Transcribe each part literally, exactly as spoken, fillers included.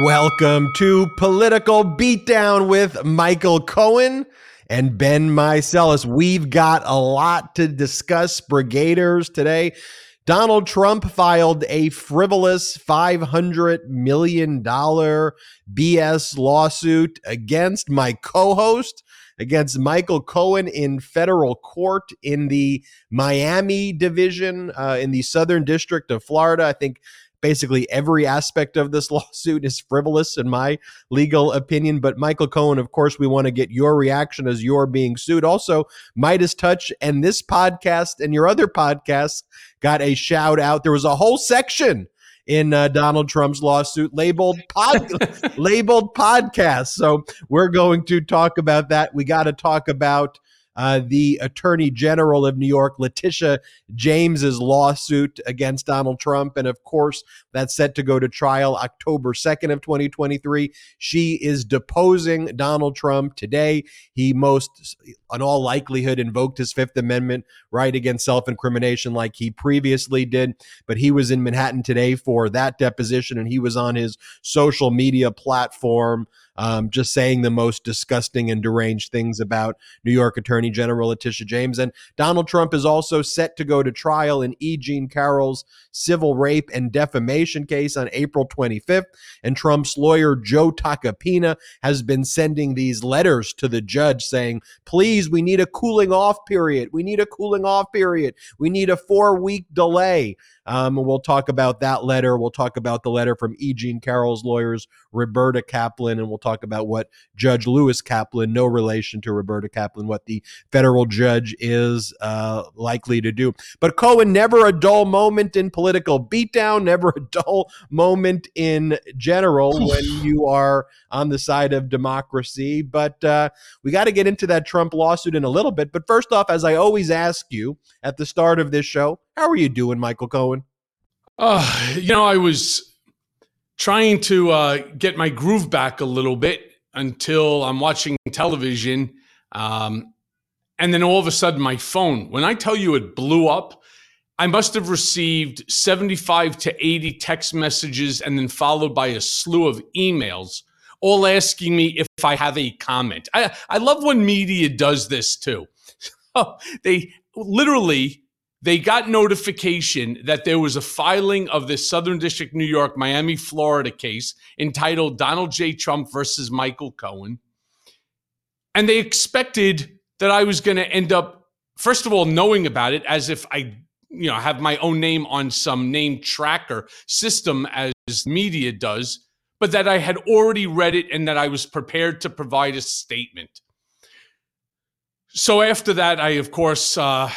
Welcome to Political Beatdown with Michael Cohen and Ben Meiselas. We've got a lot to discuss, brigaders, today. Donald Trump filed a frivolous five hundred million dollars B S lawsuit against my co-host, against Michael Cohen in federal court in the Miami division uh, in the Southern District of Florida. I think basically every aspect of this lawsuit is frivolous in my legal opinion. But Michael Cohen, of course, we want to get your reaction as you're being sued. Also, Midas Touch and this podcast and your other podcasts got a shout out. There was a whole section in uh, Donald Trump's lawsuit labeled pod- labeled podcast. So we're going to talk about that. We got to talk about Uh, the Attorney General of New York, Letitia James's lawsuit against Donald Trump. And of course, that's set to go to trial October second of twenty twenty-three. She is deposing Donald Trump today. He most, in all likelihood, invoked his Fifth Amendment right against self-incrimination like he previously did. But he was in Manhattan today for that deposition, and he was on his social media platform Um, just saying the most disgusting and deranged things about New York Attorney General Letitia James. And Donald Trump is also set to go to trial in E. Jean Carroll's civil rape and defamation case on April twenty-fifth. And Trump's lawyer, Joe Tacopina, has been sending these letters to the judge saying, please, we need a cooling off period. We need a cooling off period. We need a four week delay. Um, we'll talk about that letter. We'll talk about the letter from E. Jean Carroll's lawyers, Roberta Kaplan, and we'll talk about what Judge Lewis Kaplan, no relation to Roberta Kaplan, what the federal judge is uh, likely to do. But Cohen, never a dull moment in Political Beatdown, never a dull moment in general when you are on the side of democracy. But uh, we got to get into that Trump lawsuit in a little bit. But first off, as I always ask you at the start of this show, how are you doing, Michael Cohen? Uh, you know, I was trying to uh, get my groove back a little bit until I'm watching television. Um, and then all of a sudden, my phone, when I tell you it blew up, I must have received seventy-five to eighty text messages and then followed by a slew of emails, all asking me if I have a comment. I, I love when media does this too. They literally... They got notification that there was a filing of the Southern District, New York, Miami, Florida case entitled Donald J. Trump versus Michael Cohen. And they expected that I was going to end up, first of all, knowing about it as if I, you know, have my own name on some name tracker system as media does, but that I had already read it and that I was prepared to provide a statement. So after that, I, of course, uh,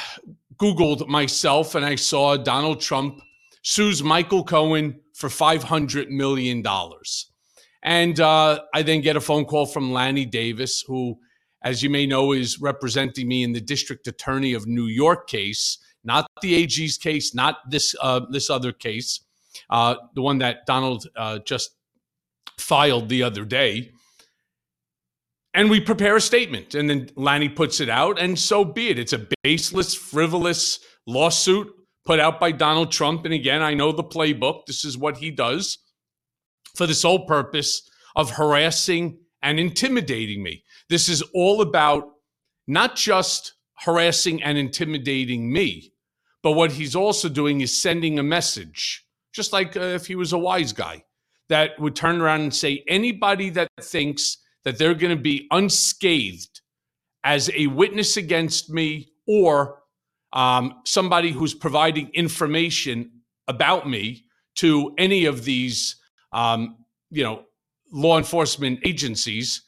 Googled myself and I saw Donald Trump sues Michael Cohen for five hundred million dollars. And uh, I then get a phone call from Lanny Davis, who, as you may know, is representing me in the district attorney of New York case, not the A G's case, not this uh, this other case, uh, the one that Donald uh, just filed the other day. And we prepare a statement, and then Lanny puts it out, and so be it. It's a baseless, frivolous lawsuit put out by Donald Trump. And again, I know the playbook. This is what he does for the sole purpose of harassing and intimidating me. This is all about not just harassing and intimidating me, but what he's also doing is sending a message, just like uh, if he was a wise guy, that would turn around and say, anybody that thinks that they're going to be unscathed as a witness against me or um, somebody who's providing information about me to any of these, um, you know, law enforcement agencies,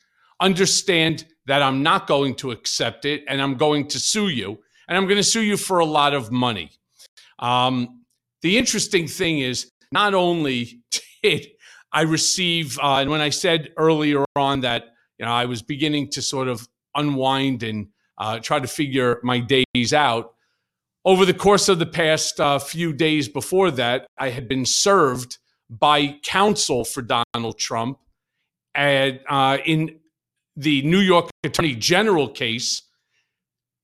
understand that I'm not going to accept it and I'm going to sue you. And I'm going to sue you for a lot of money. Um, the interesting thing is, not only did I receive, uh, and when I said earlier on that, you know, I was beginning to sort of unwind and uh, try to figure my days out, over the course of the past uh, few days before that, I had been served by counsel for Donald Trump and uh, in the New York Attorney General case.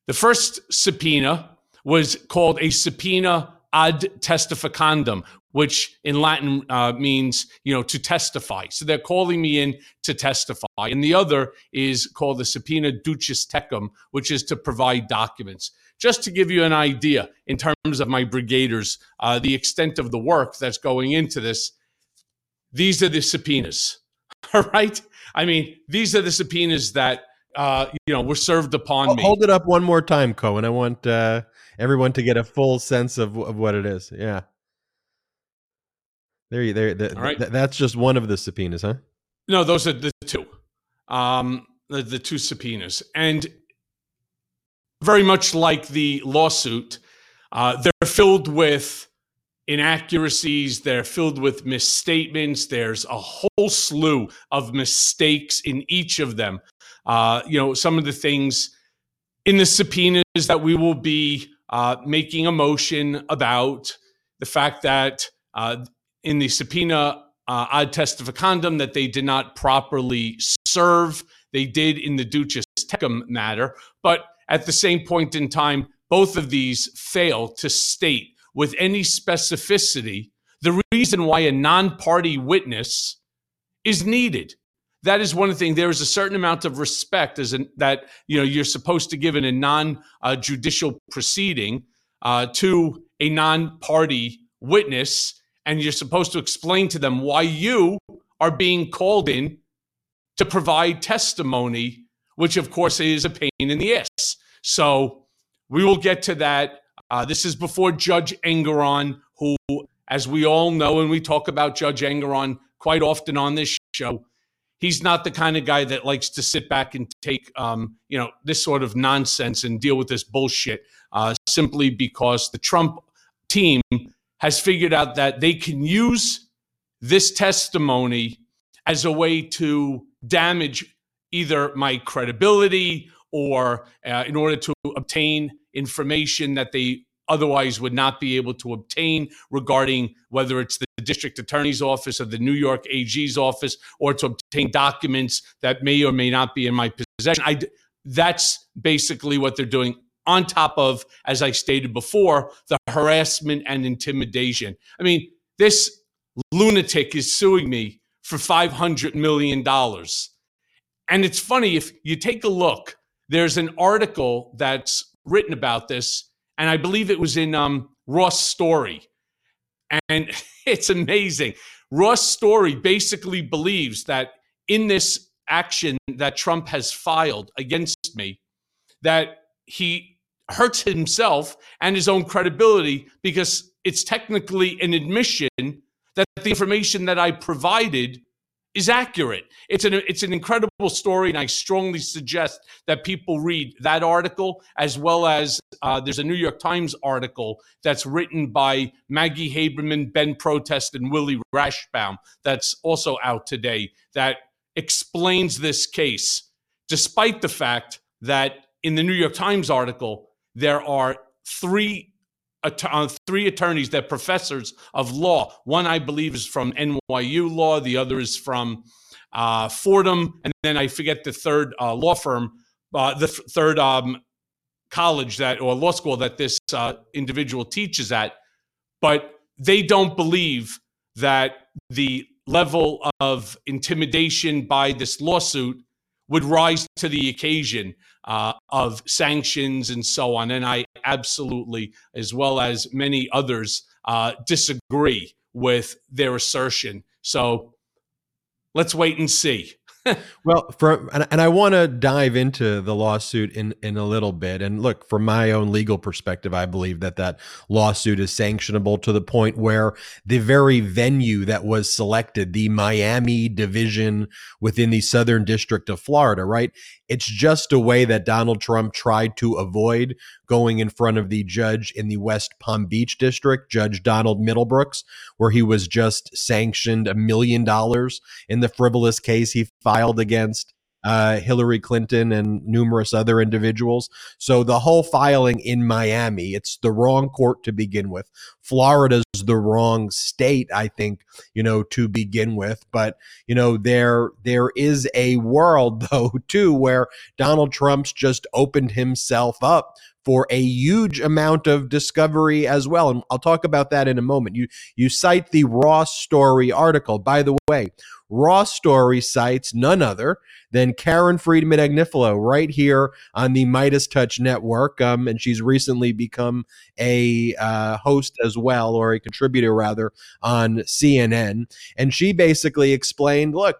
The first subpoena was called a subpoena ad testificandum, which in Latin uh, means, you know, to testify. So they're calling me in to testify. And the other is called the subpoena ducis tecum, which is to provide documents. Just to give you an idea in terms of my brigaders, uh, the extent of the work that's going into this, these are the subpoenas, all right? I mean, these are the subpoenas that, uh, you know, were served upon me. Hold it up one more time, Cohen. I want uh, everyone to get a full sense of, of what it is. Yeah. There you there. The, right. th- that's just one of the subpoenas, huh? No, those are the two, um, the, the two subpoenas. And very much like the lawsuit, uh, they're filled with inaccuracies. They're filled with misstatements. There's a whole slew of mistakes in each of them. Uh, you know, some of the things in the subpoenas that we will be uh, making a motion about, the fact that uh, in the subpoena uh, ad testificandum that they did not properly serve. They did in the ducis tecum matter, but at the same point in time, both of these fail to state with any specificity the reason why a non-party witness is needed. That is one thing. There is a certain amount of respect as an, that you know you're supposed to give in a non-judicial uh, proceeding uh, to a non-party witness, and you're supposed to explain to them why you are being called in to provide testimony, which of course is a pain in the ass. So we will get to that. Uh, this is before Judge Engeron, who, as we all know, and we talk about Judge Engeron quite often on this show, he's not the kind of guy that likes to sit back and take, um, you know, this sort of nonsense and deal with this bullshit, uh, simply because the Trump team has figured out that they can use this testimony as a way to damage either my credibility or uh, in order to obtain information that they otherwise would not be able to obtain regarding whether it's the district attorney's office or the New York A G's office, or to obtain documents that may or may not be in my possession. I, that's basically what they're doing, on top of, as I stated before, the harassment and intimidation. I mean, this lunatic is suing me for five hundred million dollars. And it's funny, if you take a look, there's an article that's written about this, and I believe it was in um, Raw Story. And it's amazing. Raw Story basically believes that in this action that Trump has filed against me, that he hurts himself and his own credibility, because it's technically an admission that the information that I provided is accurate. It's an it's an incredible story, and I strongly suggest that people read that article, as well as uh, there's a New York Times article that's written by Maggie Haberman, Ben Protess, and Willie Rashbaum that's also out today that explains this case, despite the fact that in the New York Times article, there are three Uh, three attorneys, they're professors of law. One, I believe, is from N Y U law. The other is from uh, Fordham. And then I forget the third uh, law firm, uh, the th- third um, college that or law school that this uh, individual teaches at. But they don't believe that the level of intimidation by this lawsuit would rise to the occasion uh, of sanctions and so on. And I absolutely, as well as many others, uh, disagree with their assertion. So let's wait and see. Well, for, and, and I want to dive into the lawsuit in, in a little bit. And look, from my own legal perspective, I believe that that lawsuit is sanctionable to the point where the very venue that was selected, the Miami division within the Southern District of Florida, right? It's just a way that Donald Trump tried to avoid going in front of the judge in the West Palm Beach district, Judge Donald Middlebrooks, where he was just sanctioned a million dollars in the frivolous case he filed against uh, Hillary Clinton and numerous other individuals. So the whole filing in Miami, it's the wrong court to begin with. Florida's the wrong state, I think, you know, to begin with. But, you know, there there is a world, though, too, where Donald Trump's just opened himself up for a huge amount of discovery as well. And I'll talk about that in a moment. You you cite the Raw Story article. By the way, Raw Story cites none other than Karen Friedman Agnifilo right here on the Midas Touch Network. Um, and she's recently become a uh, host as well, or a contributor rather, on C N N. And she basically explained, look,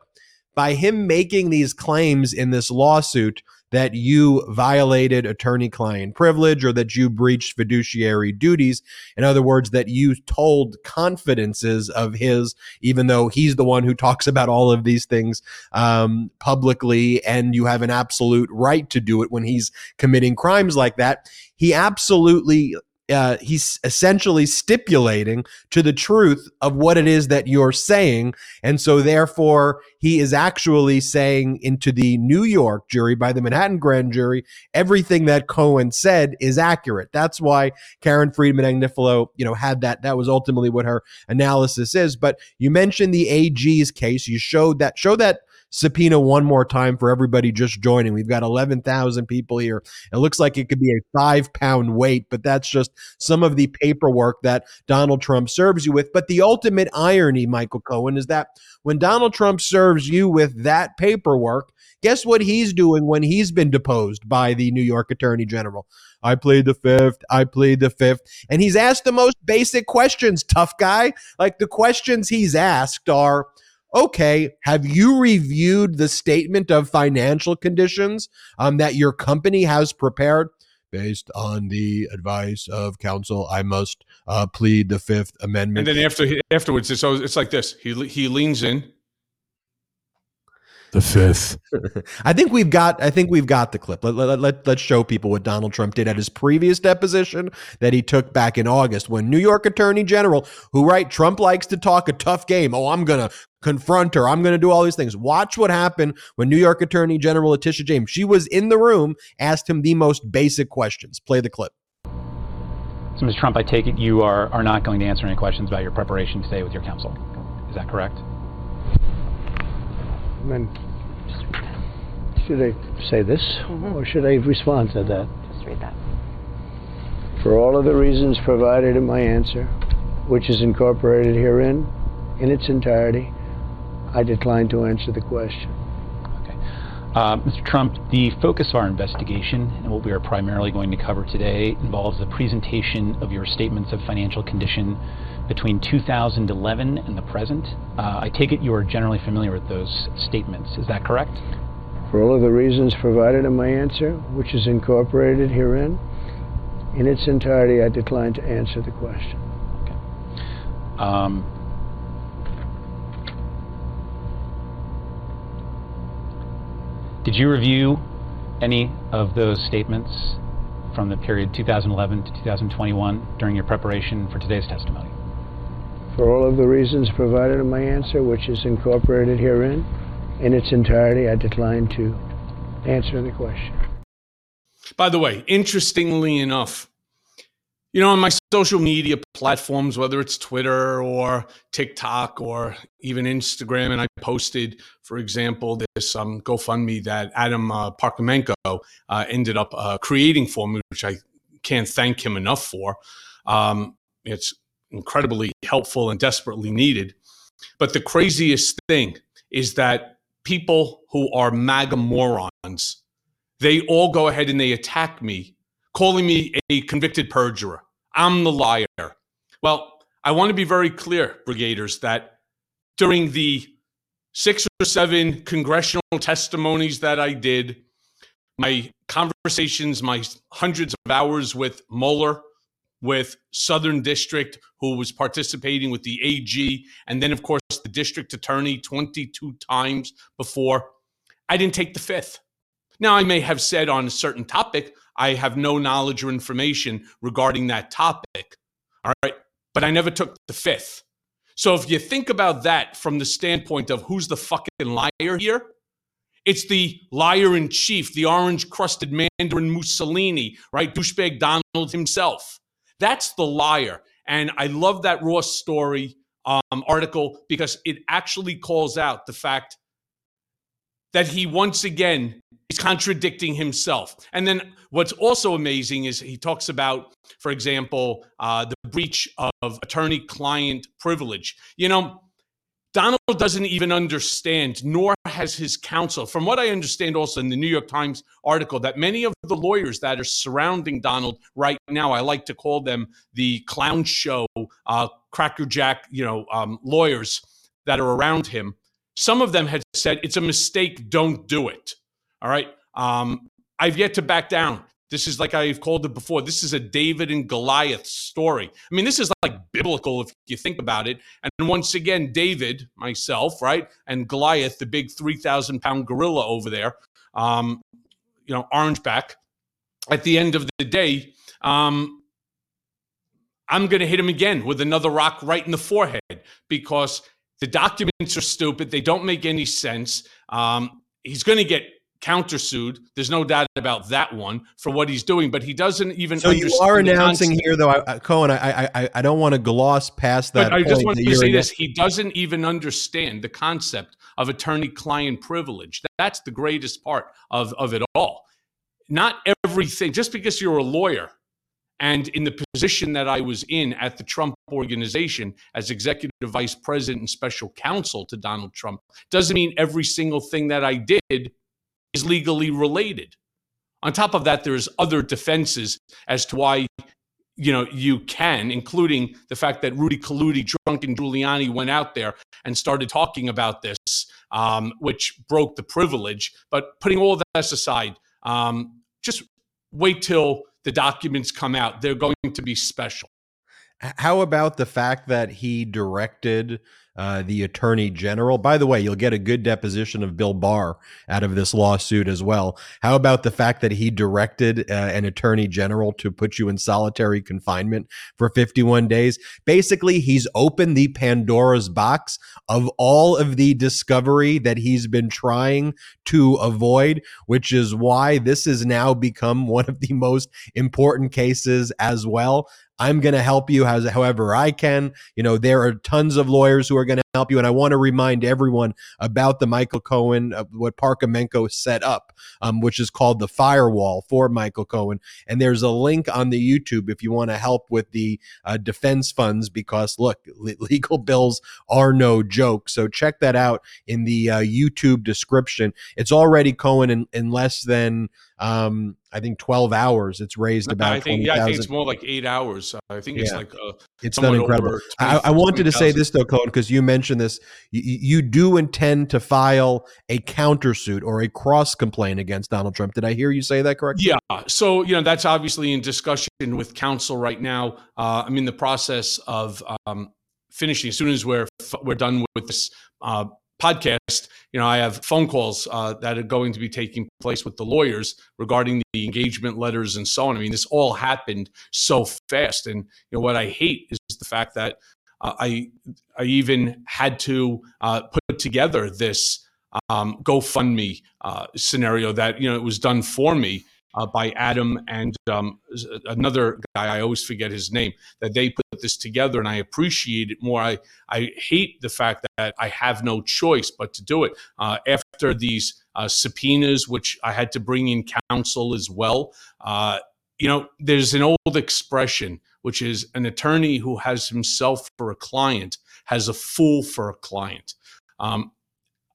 by him making these claims in this lawsuit, that you violated attorney-client privilege or that you breached fiduciary duties. In other words, that you told confidences of his, even though he's the one who talks about all of these things um, publicly, and you have an absolute right to do it when he's committing crimes like that. He absolutely... Uh, he's essentially stipulating to the truth of what it is that you're saying. And so therefore, he is actually saying into the New York jury by the Manhattan grand jury, everything that Cohen said is accurate. That's why Karen Friedman Agnifilo, you know, had that. That was ultimately what her analysis is. But you mentioned the A G's case. You showed that, show that subpoena one more time for everybody just joining. We've got eleven thousand people here. It looks like it could be a five pound weight, but that's just some of the paperwork that Donald Trump serves you with. But the ultimate irony, Michael Cohen, is that when Donald Trump serves you with that paperwork, guess what he's doing when he's been deposed by the New York Attorney General? I plead the fifth. I plead the fifth. And he's asked the most basic questions, tough guy. Like the questions he's asked are, okay, have you reviewed the statement of financial conditions um, that your company has prepared? Based on the advice of counsel, I must uh, plead the Fifth Amendment. And then after afterwards, it's always, it's like this. He he leans in. The fifth. I think we've got. I think we've got the clip. Let let let let's show people what Donald Trump did at his previous deposition that he took back in August, when New York Attorney General, who right, Trump likes to talk a tough game. Oh, I'm gonna confront her. I'm gonna do all these things. Watch what happened when New York Attorney General Letitia James, she was in the room, asked him the most basic questions. Play the clip. So, Mister Trump, I take it you are are not going to answer any questions about your preparation today with your counsel. Is that correct? And should I say this, mm-hmm. or should I respond to that? Just read that. For all of the reasons provided in my answer, which is incorporated herein in its entirety, I decline to answer the question. Okay. Uh, Mister Trump, the focus of our investigation and what we are primarily going to cover today involves the presentation of your statements of financial condition between two thousand eleven and the present. Uh, I take it you are generally familiar with those statements. Is that correct? For all of the reasons provided in my answer, which is incorporated herein, in its entirety, I decline to answer the question. Okay. Um, did you review any of those statements from the period two thousand eleven to two thousand twenty-one during your preparation for today's testimony? For all of the reasons provided in my answer, which is incorporated herein, in its entirety, I decline to answer the question. By the way, interestingly enough, you know, on my social media platforms, whether it's Twitter or TikTok or even Instagram, and I posted, for example, this um, GoFundMe that Adam uh, Parkhomenko uh, ended up uh, creating for me, which I can't thank him enough for. Um, it's incredibly helpful and desperately needed. But the craziest thing is that people who are MAGA morons, they all go ahead and they attack me, calling me a convicted perjurer. I'm the liar. Well, I want to be very clear, Brigaders, that during the six or seven congressional testimonies that I did, my conversations, my hundreds of hours with Mueller, with Southern District, who was participating with the A G, and then, of course, the district attorney twenty-two times before, I didn't take the fifth. Now, I may have said on a certain topic, I have no knowledge or information regarding that topic, all right? But I never took the fifth. So if you think about that from the standpoint of who's the fucking liar here, it's the liar in chief, the orange-crusted Mandarin Mussolini, right? Douchebag Donald himself. That's the liar. And I love that Raw Story um, article because it actually calls out the fact that he once again is contradicting himself. And then what's also amazing is he talks about, for example, uh, the breach of attorney-client privilege. You know, Donald doesn't even understand, nor has his counsel. From what I understand also in the New York Times article, that many of the lawyers that are surrounding Donald right now, I like to call them the clown show, uh, crackerjack, you know, um, lawyers that are around him. Some of them had said, it's a mistake, don't do it. All right. Um, I've yet to back down. This is, like I've called it before, this is a David and Goliath story. I mean, this is like biblical if you think about it. And once again, David, myself, right, and Goliath, the big three thousand pound gorilla over there, um, you know, orangeback, at the end of the day, um, I'm going to hit him again with another rock right in the forehead because the documents are stupid. They don't make any sense. Um, he's going to get countersued. There's no doubt about that one for what he's doing, but he doesn't even. So you are announcing here, though, I, Cohen. I I I don't want to gloss past that. But I just want to say this: he doesn't even understand the concept of attorney-client privilege. That's the greatest part of of it all. Not everything. Just because you're a lawyer, and in the position that I was in at the Trump organization as executive vice president and special counsel to Donald Trump, doesn't mean every single thing that I did is legally related. On top of that, there's other defenses as to why, you know, you can, including the fact that Rudy Colucci, drunken Giuliani, went out there and started talking about this, um, which broke the privilege. But putting all that aside, um, just wait till the documents come out. They're going to be special. How about the fact that he directed uh, the attorney general? By the way, you'll get a good deposition of Bill Barr out of this lawsuit as well. How about the fact that he directed uh, an attorney general to put you in solitary confinement for fifty-one days? Basically, he's opened the Pandora's box of all of the discovery that he's been trying to avoid, which is why this has now become one of the most important cases as well. I'm going to help you as, however I can. You know, there are tons of lawyers who are going to help you. And I want to remind everyone about the Michael Cohen, uh, what Parkhomenko set up, um, which is called the firewall for Michael Cohen. And there's a link on the YouTube if you want to help with the uh, defense funds, because look, le- legal bills are no joke. So check that out in the uh, YouTube description. It's already Cohen in, in less than, um, I think twelve hours. It's raised no, about I think, twenty thousand. Yeah, I think it's more like eight hours. I think it's yeah. like a, it's done incredible. twenty, I, I wanted to say this though, Cohen, because you mentioned this. You, you do intend to file a countersuit or a cross complaint against Donald Trump. Did I hear you say that correctly? Yeah. So you know that's obviously in discussion with counsel right now. Uh, I'm in the process of um, finishing. As soon as we're we're done with this Uh, podcast, you know, I have phone calls uh, that are going to be taking place with the lawyers regarding the engagement letters and so on. I mean, this all happened so fast. And, you know, what I hate is the fact that uh, I I even had to uh, put together this um, GoFundMe uh, scenario that, you know, it was done for me uh, by Adam and um, another guy, I always forget his name, that they put this together, and I appreciate it more. I, I hate the fact that I have no choice but to do it. Uh, after these uh, subpoenas, which I had to bring in counsel as well, uh, you know, there's an old expression, which is an attorney who has himself for a client has a fool for a client. Um,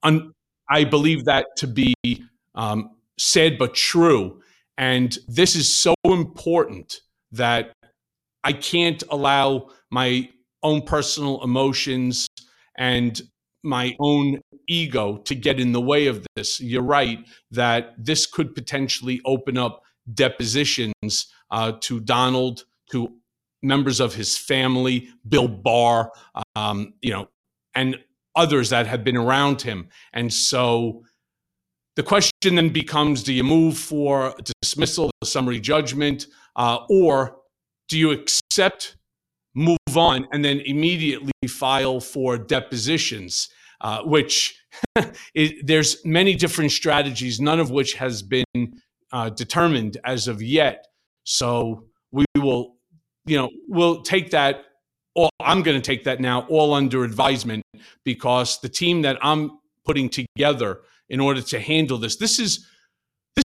un- I believe that to be um, sad but true. And this is so important that I can't allow my own personal emotions and my own ego to get in the way of this. You're right that this could potentially open up depositions uh, to Donald, to members of his family, Bill Barr, um, you know, and others that have been around him. And so the question then becomes, do you move for dismissal, summary judgment, uh, or do you accept, move on, and then immediately file for depositions, uh, which it, there's many different strategies, none of which has been uh, determined as of yet. So we will, you know, we'll take that. All, I'm going to take that now all under advisement, because the team that I'm putting together in order to handle this. This is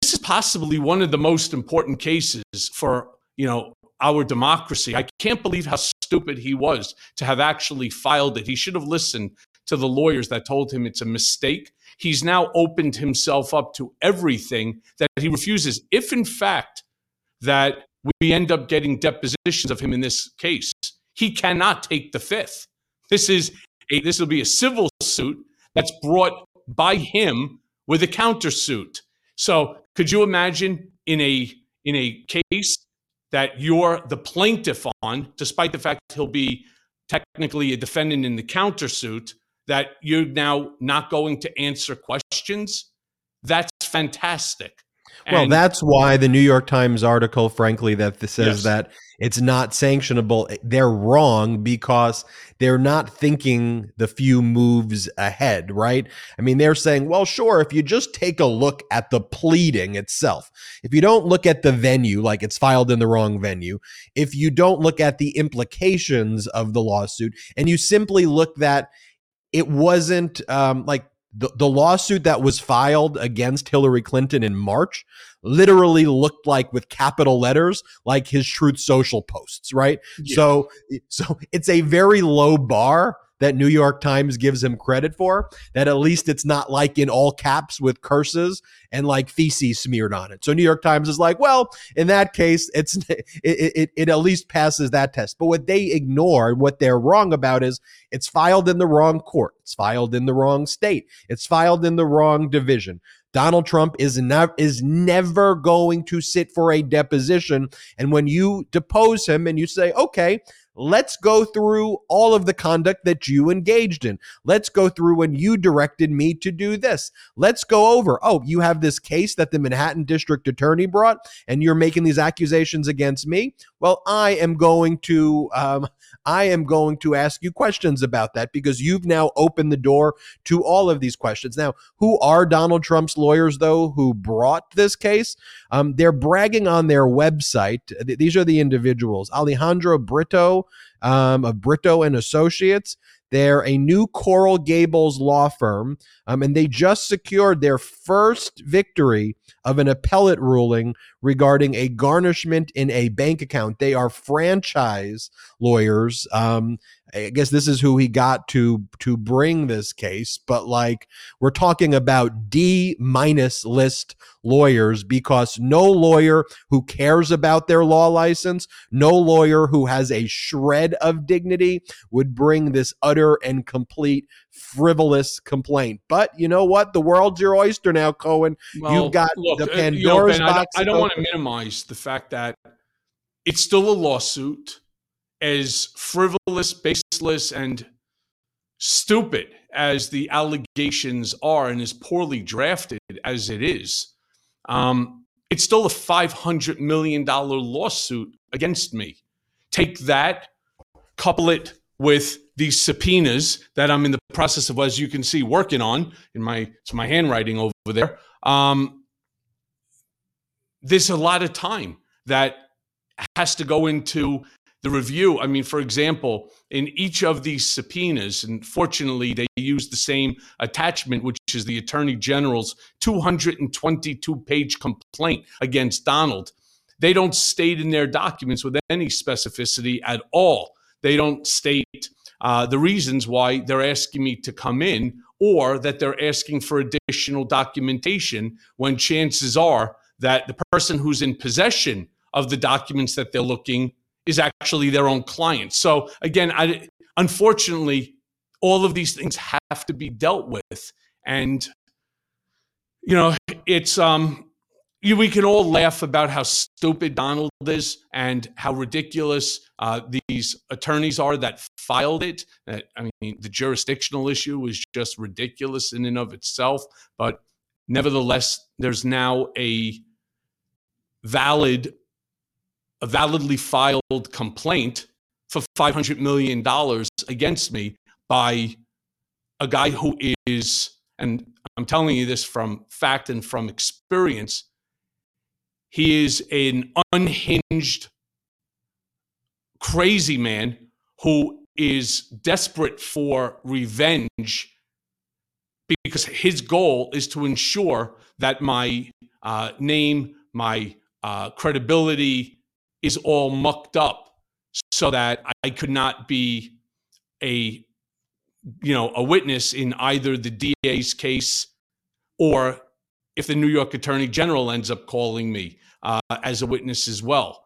this is possibly one of the most important cases for, you know, our democracy. I can't believe how stupid he was to have actually filed it. He should have listened to the lawyers that told him it's a mistake. He's now opened himself up to everything that he refuses. If in fact that we end up getting depositions of him in this case, he cannot take the fifth. This is a, this will be a civil suit that's brought by him with a countersuit. So could you imagine in a in a case that you're the plaintiff on, despite the fact he'll be technically a defendant in the countersuit, that you're now not going to answer questions? That's fantastic. Well, and that's why the New York Times article, frankly, that says yes. that it's not sanctionable. They're wrong because they're not thinking the few moves ahead, right? I mean, they're saying, well, sure, if you just take a look at the pleading itself, if you don't look at the venue, like it's filed in the wrong venue, if you don't look at the implications of the lawsuit, and you simply look that it wasn't um, like, The, the lawsuit that was filed against Hillary Clinton in March literally looked like, with capital letters, like his Truth Social posts, right? Yeah. So, so it's a very low bar that New York Times gives him credit for, that at least it's not like in all caps with curses and like feces smeared on it. So New York Times is like, well, in that case, it's it, it, it at least passes that test. But what they ignore, what they're wrong about, is it's filed in the wrong court. It's filed in the wrong state. It's filed in the wrong division. Donald Trump is nev- is never going to sit for a deposition. And when you depose him and you say, okay, let's go through all of the conduct that you engaged in. Let's go through when you directed me to do this. Let's go over, oh, you have this case that the Manhattan District Attorney brought, and you're making these accusations against me. Well, I am going to um, I am going to ask you questions about that, because you've now opened the door to all of these questions. Now, who are Donald Trump's lawyers, though, who brought this case? Um, they're bragging on their website. These are the individuals: Alejandro Brito, Um, of Brito and Associates. They're a new Coral Gables law firm, um, and they just secured their first victory of an appellate ruling regarding a garnishment in a bank account. They are franchise lawyers. Um, I guess this is who he got to to bring this case, but like, we're talking about D minus list lawyers, because no lawyer who cares about their law license, no lawyer who has a shred of dignity would bring this utter and complete frivolous complaint. But you know what? The world's your oyster now, Cohen. Well, you've got look, the Pandora's you know, Ben, box. I don't, I don't want to minimize the fact that it's still a lawsuit, as frivolous, baseless, and stupid as the allegations are, and as poorly drafted as it is. Um, it's still a five hundred million dollars lawsuit against me. Take that, couple it with these subpoenas that I'm in the process of, as you can see, working on in my, it's my handwriting over there. Um, there's a lot of time that has to go into the review. I mean, for example, in each of these subpoenas, and fortunately they use the same attachment, which is the Attorney General's two hundred twenty-two page complaint against Donald. They don't state in their documents with any specificity at all. They don't state uh, the reasons why they're asking me to come in, or that they're asking for additional documentation, when chances are that the person who's in possession of the documents that they're looking is actually their own client. So again, I, unfortunately, all of these things have to be dealt with, and you know, it's um, you, we can all laugh about how stupid Donald is and how ridiculous uh, these attorneys are that filed it. Uh, I mean, the jurisdictional issue was just ridiculous in and of itself. But nevertheless, there's now a valid. A validly filed complaint for five hundred million dollars against me by a guy who is, and I'm telling you this from fact and from experience, he is an unhinged, crazy man who is desperate for revenge because his goal is to ensure that my uh, name, my uh, credibility is all mucked up so that I could not be a, you know, a witness in either the D A's case or if the New York Attorney General ends up calling me uh, as a witness as well.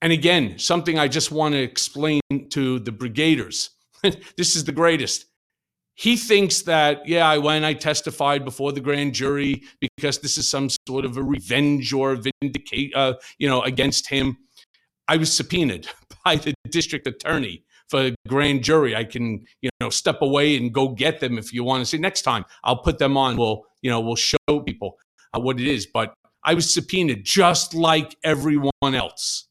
And again, something I just want to explain to the brigaders. This is the greatest. He thinks that, yeah, I went, I testified before the grand jury because this is some sort of a revenge or vindicate, uh, you know, against him. I was subpoenaed by the district attorney for a grand jury. I can, you know, step away and go get them if you want to. Say next time I'll put them on. We'll, you know, we'll show people uh, what it is. But I was subpoenaed just like everyone else.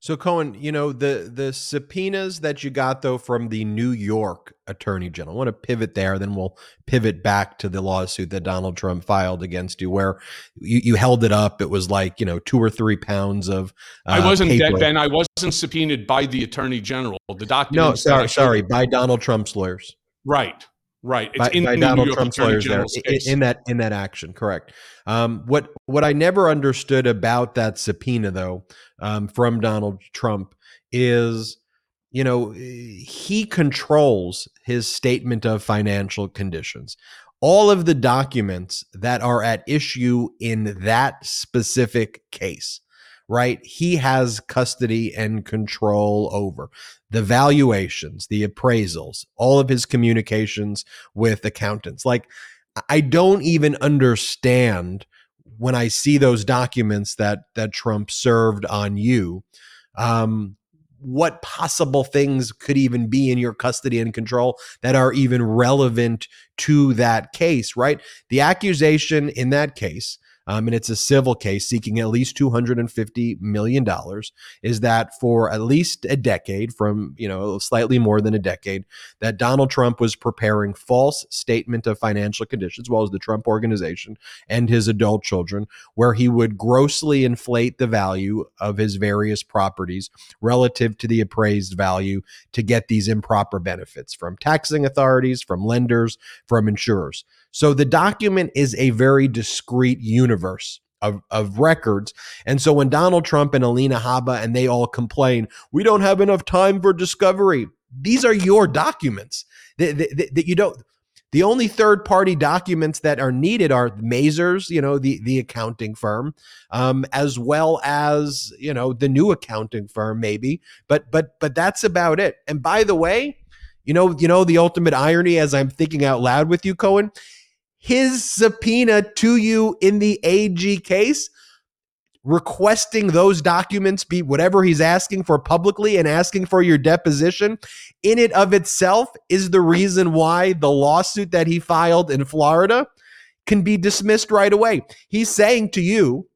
So Cohen, you know, the the subpoenas that you got, though, from the New York Attorney General, I want to pivot there, then we'll pivot back to the lawsuit that Donald Trump filed against you, where you, you held it up. It was like, you know, two or three pounds of uh, I wasn't paper. Dead, Ben. I wasn't subpoenaed by the Attorney General. The documents. No, sorry, sorry, by Donald Trump's lawyers. Right. Right. It's by, in by the Donald New York Trump's Attorney lawyers General's there case. in that in that action. Correct. Um, what what I never understood about that subpoena, though, um, from Donald Trump is, you know, he controls his statement of financial conditions. All of the documents that are at issue in that specific case. Right. He has custody and control over the valuations, the appraisals, all of his communications with accountants. Like, I don't even understand when I see those documents that that Trump served on you. Um, what possible things could even be in your custody and control that are even relevant to that case? Right. The accusation in that case, Um, and it's a civil case seeking at least two hundred fifty million dollars, is that for at least a decade, from, you know, slightly more than a decade, that Donald Trump was preparing false statement of financial conditions, as well as the Trump Organization and his adult children, where he would grossly inflate the value of his various properties relative to the appraised value to get these improper benefits from taxing authorities, from lenders, from insurers. So the document is a very discrete universe of, of records. And so when Donald Trump and Alina Haba and they all complain, we don't have enough time for discovery. These are your documents that, that, that you don't. The only third party documents that are needed are Mazars, you know, the, the accounting firm, um, as well as, you know, the new accounting firm, maybe. But but but that's about it. And by the way, you know, you know, the ultimate irony, as I'm thinking out loud with you, Cohen, his subpoena to you in the A G case, requesting those documents be whatever he's asking for publicly and asking for your deposition, in and of itself is the reason why the lawsuit that he filed in Florida can be dismissed right away. He's saying to you,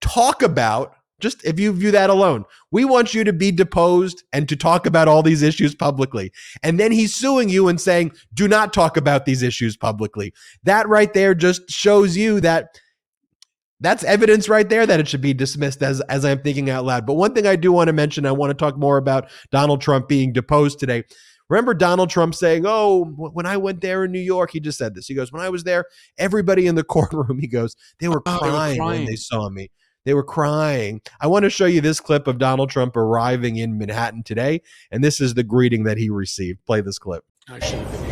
talk about, just if you view that alone, we want you to be deposed and to talk about all these issues publicly. And then he's suing you and saying, do not talk about these issues publicly. That right there just shows you that that's evidence right there that it should be dismissed, as, as I'm thinking out loud. But one thing I do want to mention, I want to talk more about Donald Trump being deposed today. Remember Donald Trump saying, oh, when I went there in New York, he just said this. He goes, when I was there, everybody in the courtroom, he goes, they were crying, oh, they were crying. when they saw me. They were crying. I want to show you this clip of Donald Trump arriving in Manhattan today, and this is the greeting that he received. Play this clip. I should have been here.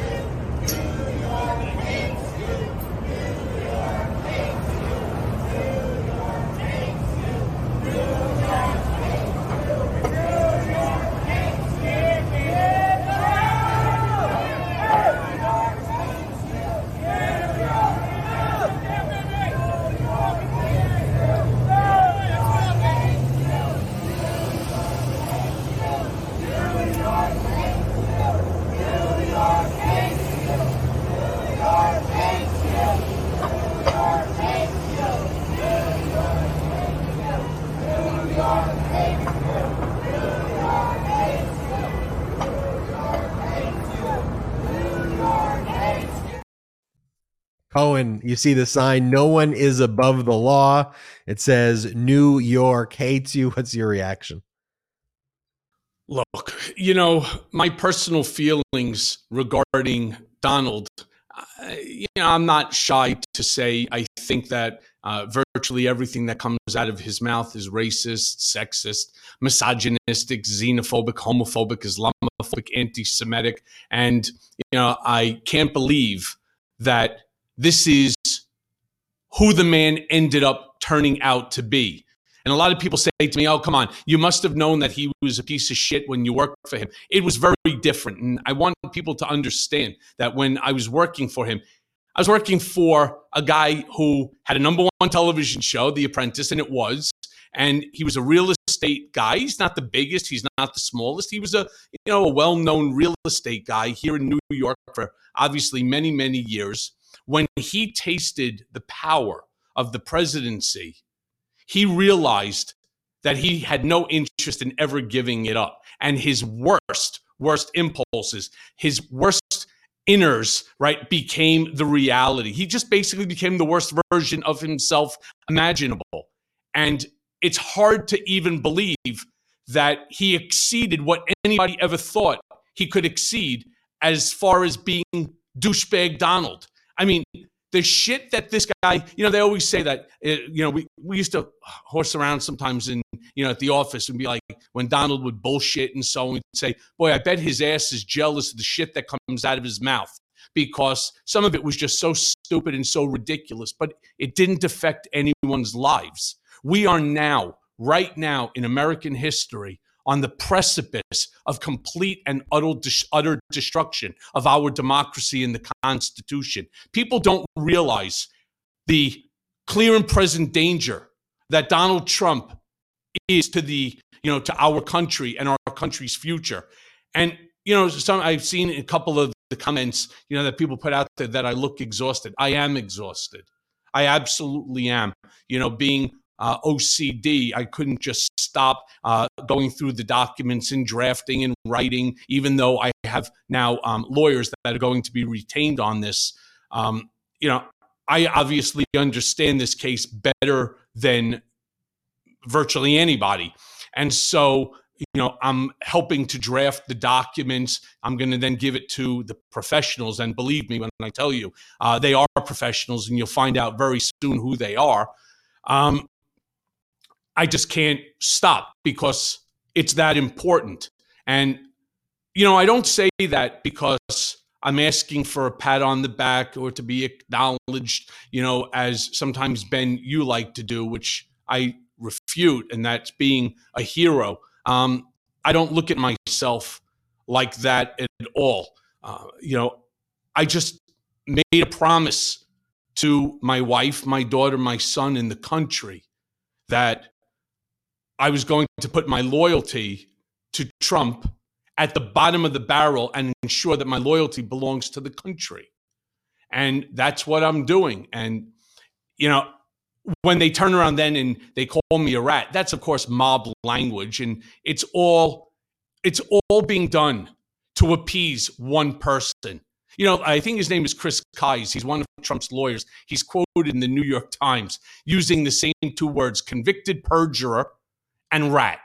Cohen, you see the sign, no one is above the law. It says New York hates you. What's your reaction? Look, you know, my personal feelings regarding Donald, uh, you know, I'm not shy to say I think that uh, virtually everything that comes out of his mouth is racist, sexist, misogynistic, xenophobic, homophobic, Islamophobic, anti-Semitic. And, you know, I can't believe that this is who the man ended up turning out to be. And a lot of people say to me, oh, come on, you must have known that he was a piece of shit when you worked for him. It was very different. And I want people to understand that when I was working for him, I was working for a guy who had a number one television show, The Apprentice, and it was. And he was a real estate guy. He's not the biggest. He's not the smallest. He was a, you know, a well-known real estate guy here in New York for obviously many, many years. When he tasted the power of the presidency, he realized that he had no interest in ever giving it up. And his worst, worst impulses, his worst inners, right, became the reality. He just basically became the worst version of himself imaginable. And it's hard to even believe that he exceeded what anybody ever thought he could exceed as far as being douchebag Donald. I mean, the shit that this guy, you know, they always say that, you know, we, we used to horse around sometimes in, you know, at the office and be like, when Donald would bullshit and so on, we'd say, boy, I bet his ass is jealous of the shit that comes out of his mouth, because some of it was just so stupid and so ridiculous, but it didn't affect anyone's lives. We are now, right now in American history, on the precipice of complete and utter, utter destruction of our democracy and the Constitution. People don't realize the clear and present danger that Donald Trump is to the, you know, to our country and our country's future. And, you know, some I've seen a couple of the comments, you know, that people put out there that I look exhausted. I am exhausted. I absolutely am. You know, being Uh, O C D. I couldn't just stop uh, going through the documents and drafting and writing, even though I have now um, lawyers that are going to be retained on this. Um, you know, I obviously understand this case better than virtually anybody. And so, you know, I'm helping to draft the documents. I'm going to then give it to the professionals. And believe me when I tell you, uh, they are professionals, and you'll find out very soon who they are. Um, I just can't stop because it's that important. And, you know, I don't say that because I'm asking for a pat on the back or to be acknowledged, you know, as sometimes, Ben, you like to do, which I refute, and that's being a hero. Um, I don't look at myself like that at all. Uh, you know, I just made a promise to my wife, my daughter, my son, and the country that I was going to put my loyalty to Trump at the bottom of the barrel and ensure that my loyalty belongs to the country. And that's what I'm doing. And, you know, when they turn around then and they call me a rat, that's, of course, mob language. And it's all, it's all being done to appease one person. You know, I think his name is Chris Kise. He's one of Trump's lawyers. He's quoted in the New York Times using the same two words, convicted perjurer and rat.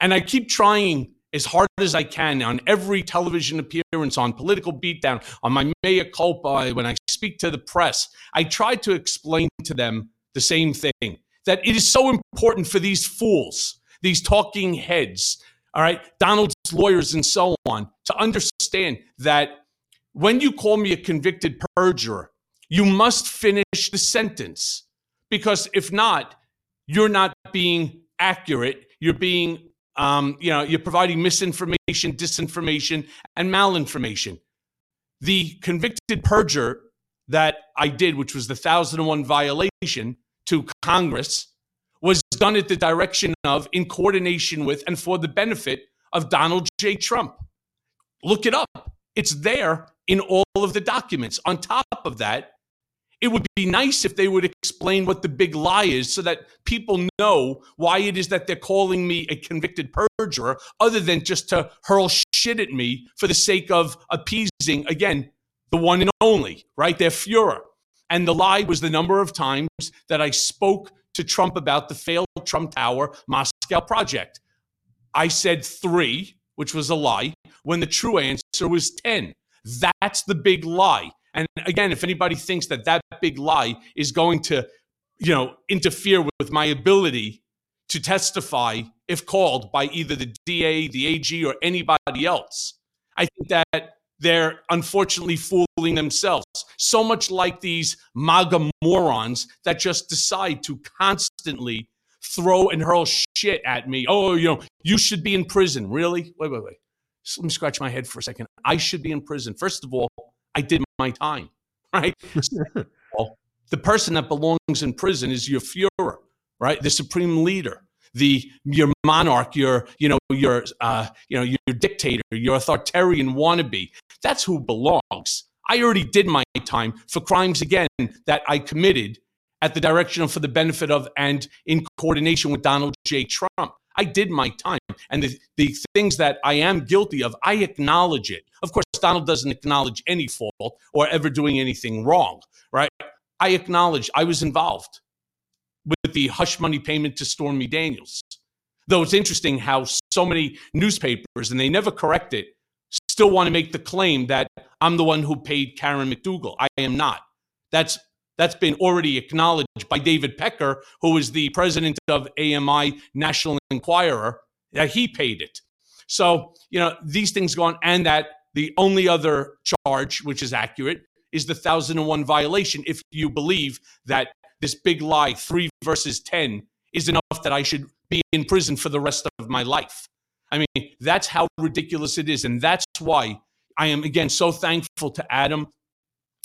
And I keep trying as hard as I can on every television appearance, on Political Beatdown, on my Mea Culpa, when I speak to the press, I try to explain to them the same thing, that it is so important for these fools, these talking heads, all right, Donald's lawyers and so on, to understand that when you call me a convicted perjurer, you must finish the sentence, because if not, you're not being accurate. You're being, um, you know, you're providing misinformation, disinformation, and malinformation. The convicted perjurer that I did, which was the one thousand one violation to Congress, was done at the direction of, in coordination with, and for the benefit of Donald J. Trump. Look it up. It's there in all of the documents. On top of that, it would be nice if they would explain what the big lie is so that people know why it is that they're calling me a convicted perjurer, other than just to hurl shit at me for the sake of appeasing, again, the one and only, right? Their Fuhrer. And the lie was the number of times that I spoke to Trump about the failed Trump Tower Moscow project. I said three, which was a lie, when the true answer was ten. That's the big lie. And again, if anybody thinks that that big lie is going to, you know, interfere with my ability to testify if called by either the D A, the A G, or anybody else, I think that they're unfortunately fooling themselves. So much like these MAGA morons that just decide to constantly throw and hurl shit at me. Oh, you know, you should be in prison. Really? Wait, wait, wait. Just let me scratch my head for a second. I should be in prison. First of all, I did my time, right? Well, the person that belongs in prison is your Fuhrer, right? The supreme leader, the your monarch, your you know your uh, you know your dictator, your authoritarian wannabe. That's who belongs. I already did my time for crimes again that I committed at the direction of, for the benefit of, and in coordination with Donald J. Trump. I did my time, and the, the things that I am guilty of, I acknowledge it. Of course, Donald doesn't acknowledge any fault or ever doing anything wrong, right? I acknowledge I was involved with the hush money payment to Stormy Daniels. Though it's interesting how so many newspapers, and they never correct it, still want to make the claim that I'm the one who paid Karen McDougal. I am not. That's That's been already acknowledged by David Pecker, who is the president of A M I National Enquirer, that he paid it. So, you know, these things go on, and that the only other charge, which is accurate, is the one thousand one violation, if you believe that this big lie, three versus ten, is enough that I should be in prison for the rest of my life. I mean, that's how ridiculous it is, and that's why I am, again, so thankful to Adam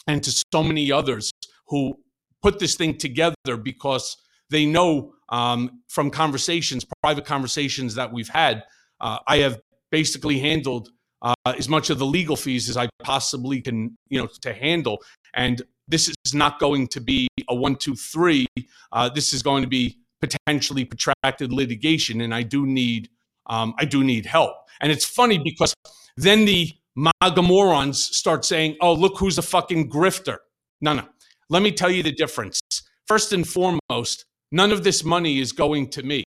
and to so many others who put this thing together, because they know um, from conversations, private conversations that we've had, uh, I have basically handled uh, as much of the legal fees as I possibly can, you know, to handle. And this is not going to be a one, two, three. Uh, this is going to be potentially protracted litigation, and I do need, um, I do need help. And it's funny because then the MAGA morons start saying, "Oh, look who's a fucking grifter." No, no. Let me tell you the difference. First and foremost, none of this money is going to me.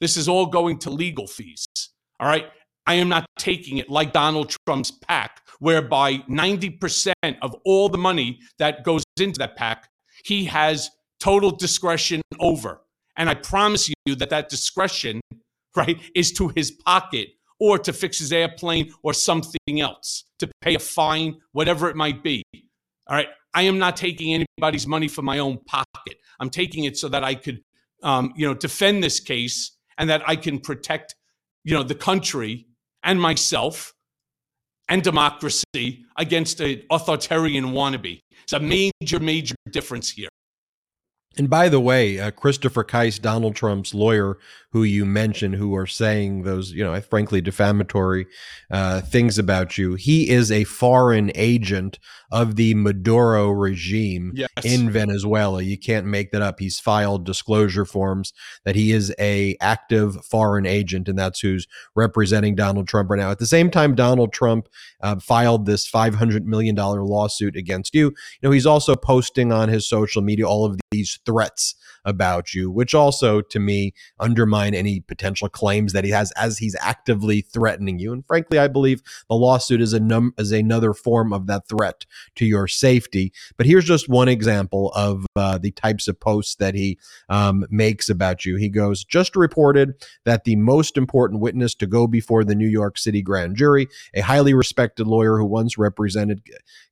This is all going to legal fees, all right? I am not taking it like Donald Trump's PAC, whereby ninety percent of all the money that goes into that PAC, he has total discretion over. And I promise you that that discretion, right, is to his pocket or to fix his airplane or something else, to pay a fine, whatever it might be, all right? I am not taking anybody's money from my own pocket. I'm taking it so that I could, um, you know, defend this case and that I can protect, you know, the country and myself and democracy against an authoritarian wannabe. It's a major, major difference here. And by the way, uh, Christopher Kise, Donald Trump's lawyer, who you mentioned, who are saying those, you know, frankly defamatory uh, things about you, he is a foreign agent of the Maduro regime yes. in Venezuela. You can't make that up. He's filed disclosure forms that he is a active foreign agent, and that's who's representing Donald Trump right now. At the same time, Donald Trump uh, filed this five hundred million dollars lawsuit against you. You know, he's also posting on his social media all of these threats about you, which also to me undermine any potential claims that he has, as he's actively threatening you. And frankly, I believe the lawsuit is a num- is another form of that threat to your safety. But here's just one example of uh, the types of posts that he um, makes about you. He goes, "Just reported that the most important witness to go before the New York City grand jury, a highly respected lawyer who once represented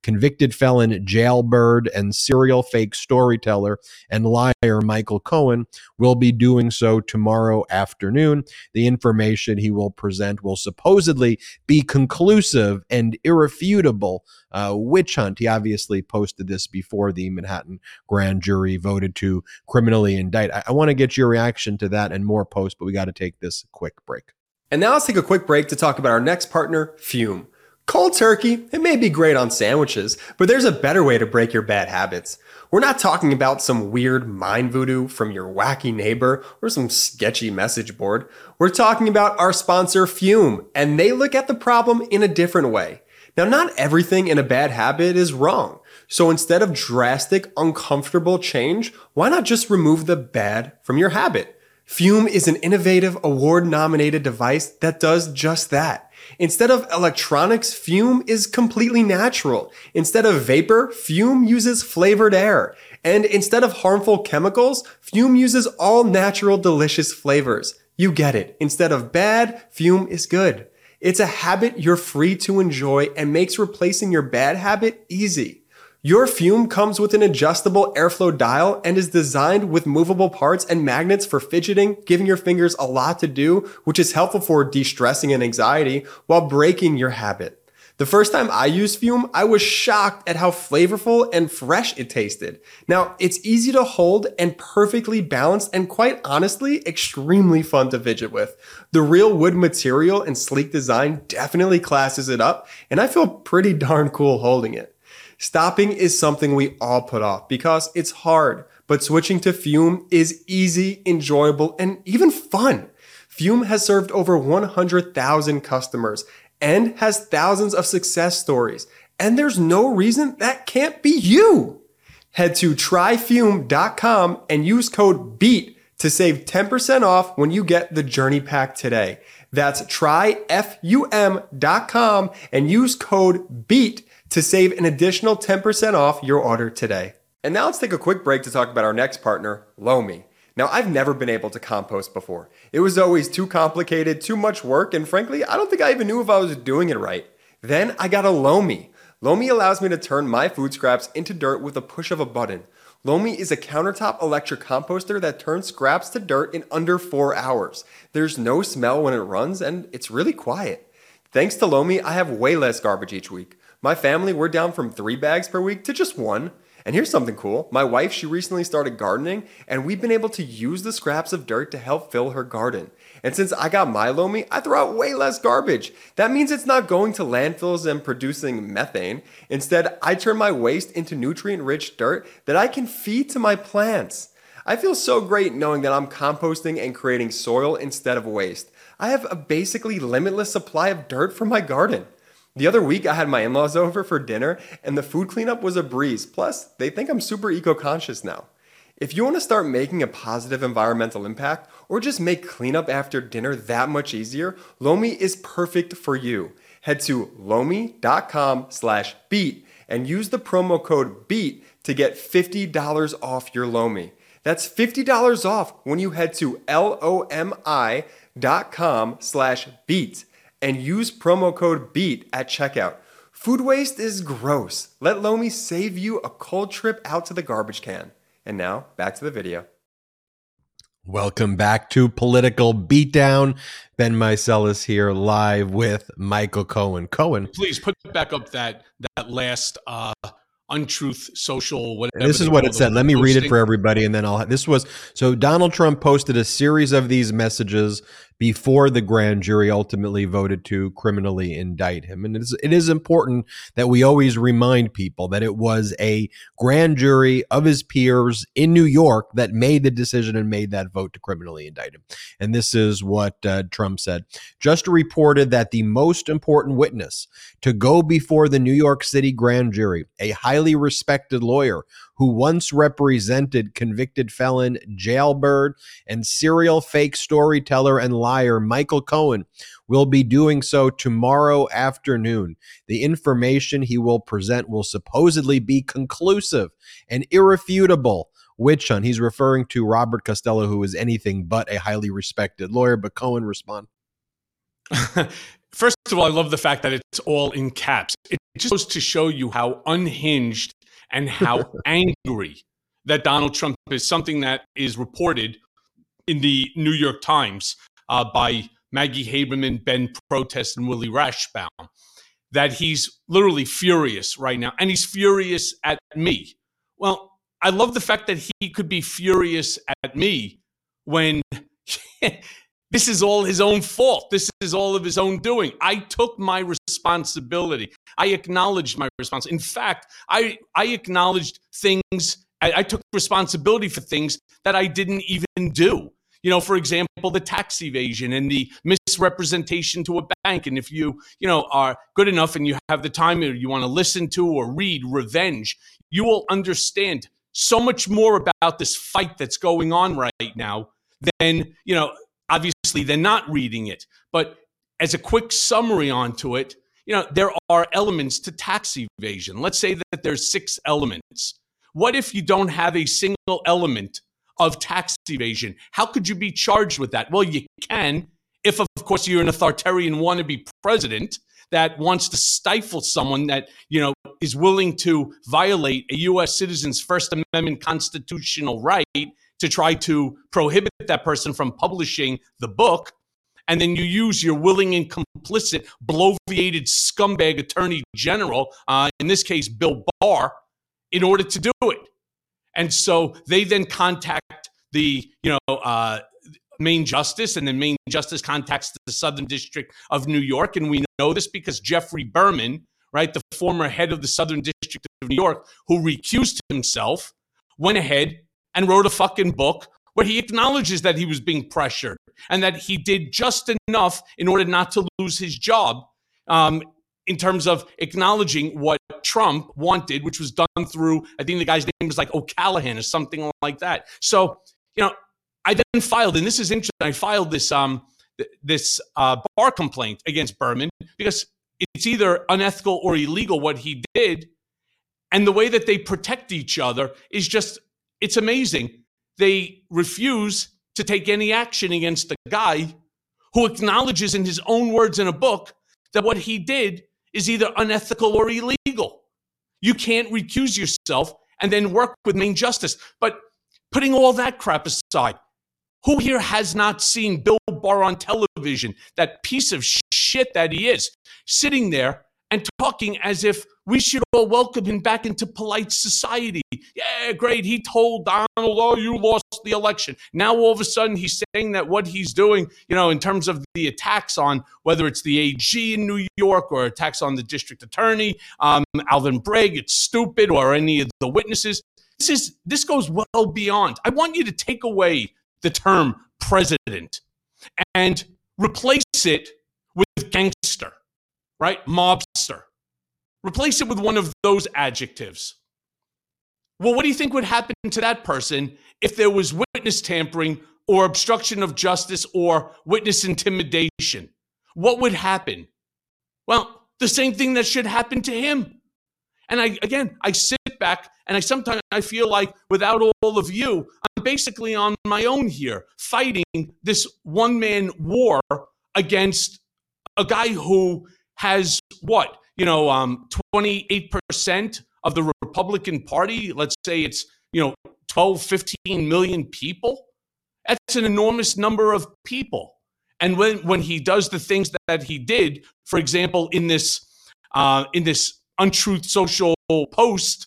convicted felon jailbird and serial fake storyteller and liar Michael Cohen, will be doing so tomorrow afternoon. The information he will present will supposedly be conclusive and irrefutable uh, witch hunt." He obviously posted this before the Manhattan grand jury voted to criminally indict. I, I want to get your reaction to that and more posts, but we got to take this quick break. And now let's take a quick break to talk about our next partner, F U M. Cold turkey, it may be great on sandwiches, but there's a better way to break your bad habits. We're not talking about some weird mind voodoo from your wacky neighbor or some sketchy message board. We're talking about our sponsor, F U M, and they look at the problem in a different way. Now, not everything in a bad habit is wrong. So instead of drastic, uncomfortable change, why not just remove the bad from your habit? F U M is an innovative, award-nominated device that does just that. Instead of electronics, fume is completely natural. Instead of vapor, fume uses flavored air. And instead of harmful chemicals, fume uses all natural, delicious flavors. You get it. Instead of bad, fume is good. It's a habit you're free to enjoy and makes replacing your bad habit easy. Your fume comes with an adjustable airflow dial and is designed with movable parts and magnets for fidgeting, giving your fingers a lot to do, which is helpful for de-stressing and anxiety while breaking your habit. The first time I used Fume, I was shocked at how flavorful and fresh it tasted. Now, it's easy to hold and perfectly balanced and quite honestly, extremely fun to fidget with. The real wood material and sleek design definitely classes it up, and I feel pretty darn cool holding it. Stopping is something we all put off because it's hard, but switching to Fume is easy, enjoyable, and even fun. Fume has served over one hundred thousand customers and has thousands of success stories. And there's no reason that can't be you. Head to try fume dot com and use code BEAT to save ten percent off when you get the Journey Pack today. That's try fum dot com and use code BEAT to save an additional ten percent off your order today. And now let's take a quick break to talk about our next partner, Lomi. Now, I've never been able to compost before. It was always too complicated, too much work, and frankly, I don't think I even knew if I was doing it right. Then I got a Lomi. Lomi allows me to turn my food scraps into dirt with a push of a button. Lomi is a countertop electric composter that turns scraps to dirt in under four hours. There's no smell when it runs, and it's really quiet. Thanks to Lomi, I have way less garbage each week. My family, we're down from three bags per week to just one. And here's something cool. My wife, she recently started gardening, and we've been able to use the scraps of dirt to help fill her garden. And since I got my Lomi, I throw out way less garbage. That means it's not going to landfills and producing methane. Instead, I turn my waste into nutrient-rich dirt that I can feed to my plants. I feel so great knowing that I'm composting and creating soil instead of waste. I have a basically limitless supply of dirt for my garden. The other week, I had my in-laws over for dinner, and the food cleanup was a breeze. Plus, they think I'm super eco-conscious now. If you want to start making a positive environmental impact, or just make cleanup after dinner that much easier, Lomi is perfect for you. Head to lomi dot com slash beat and use the promo code BEAT to get fifty dollars off your Lomi. That's fifty dollars off when you head to lomi dot com slash beat. And use promo code BEAT at checkout. Food waste is gross. Let Lomi save you a cold trip out to the garbage can. And now, back to the video. Welcome back to Political Beatdown. Ben Meiselas here, live with Michael Cohen. Cohen, please put back up that that last uh, untruth social whatever. And this is what it said. Let me read it for everybody, and then I'll. This was so Donald Trump posted a series of these messages before the grand jury ultimately voted to criminally indict him. And it is, it is important that we always remind people that it was a grand jury of his peers in New York that made the decision and made that vote to criminally indict him. And this is what uh, Trump said. Just reported that the most important witness to go before the New York City grand jury, a highly respected lawyer who once represented convicted felon, jailbird, and serial fake storyteller and liar Michael Cohen, will be doing so tomorrow afternoon. The information he will present will supposedly be conclusive and irrefutable. Witch hunt. He's referring to Robert Costello, who is anything but a highly respected lawyer, but Cohen responded. First of all, I love the fact that it's all in caps. It just goes to show you how unhinged and how angry that Donald Trump is, something that is reported in the New York Times uh, by Maggie Haberman, Ben Protess, and Willie Rashbaum, that he's literally furious right now. And he's furious at me. Well, I love the fact that he could be furious at me when this is all his own fault. This is all of his own doing. I took my responsibility. I acknowledged my response. In fact, I, I acknowledged things. I, I took responsibility for things that I didn't even do. You know, for example, the tax evasion and the misrepresentation to a bank. And if you, you know, are good enough and you have the time or you want to listen to or read Revenge, you will understand so much more about this fight that's going on right now than, you know, obviously they're not reading it. But as a quick summary onto it, you know, there are elements to tax evasion. Let's say that there's six elements. What if you don't have a single element of tax evasion? How could you be charged with that? Well, you can, if of course you're an authoritarian wannabe president that wants to stifle someone that, you know, is willing to violate a U S citizen's First Amendment constitutional right to try to prohibit that person from publishing the book. And then you use your willing and complicit, bloviated scumbag attorney general, uh, in this case, Bill Barr, in order to do it. And so they then contact the, you know, uh, Main Justice, and then Main Justice contacts the Southern District of New York. And we know this because Jeffrey Berman, right, the former head of the Southern District of New York, who recused himself, went ahead and wrote a fucking book where he acknowledges that he was being pressured and that he did just enough in order not to lose his job, um, in terms of acknowledging what Trump wanted, which was done through, I think the guy's name was like O'Callaghan or something like that. So, you know, I then filed, and this is interesting, I filed this um, th- this uh, bar complaint against Berman because it's either unethical or illegal what he did. And the way that they protect each other is just, it's amazing. They refuse to take any action against the guy who acknowledges in his own words in a book that what he did is either unethical or illegal. You can't recuse yourself and then work with Main Justice. But putting all that crap aside, who here has not seen Bill Barr on television, that piece of shit that he is, sitting there and talking as if we should all welcome him back into polite society? Yeah, great. He told Donald, oh, you lost the election. Now all of a sudden he's saying that what he's doing, you know, in terms of the attacks on whether it's the A G in New York or attacks on the district attorney, um, Alvin Bragg, it's stupid, or any of the witnesses. This is this goes well beyond. I want you to take away the term president and replace it with gangster, right? Mobster. Replace it with one of those adjectives. Well, what do you think would happen to that person if there was witness tampering or obstruction of justice or witness intimidation? What would happen? Well, the same thing that should happen to him. And I, again, I sit back and I sometimes I feel like without all of you, I'm basically on my own here fighting this one-man war against a guy who has what? You know, um, twenty-eight percent of the Republican Party, let's say it's, you know, twelve, fifteen million people. That's an enormous number of people. And when, when he does the things that he did, for example, in this, uh, in this untruth social post,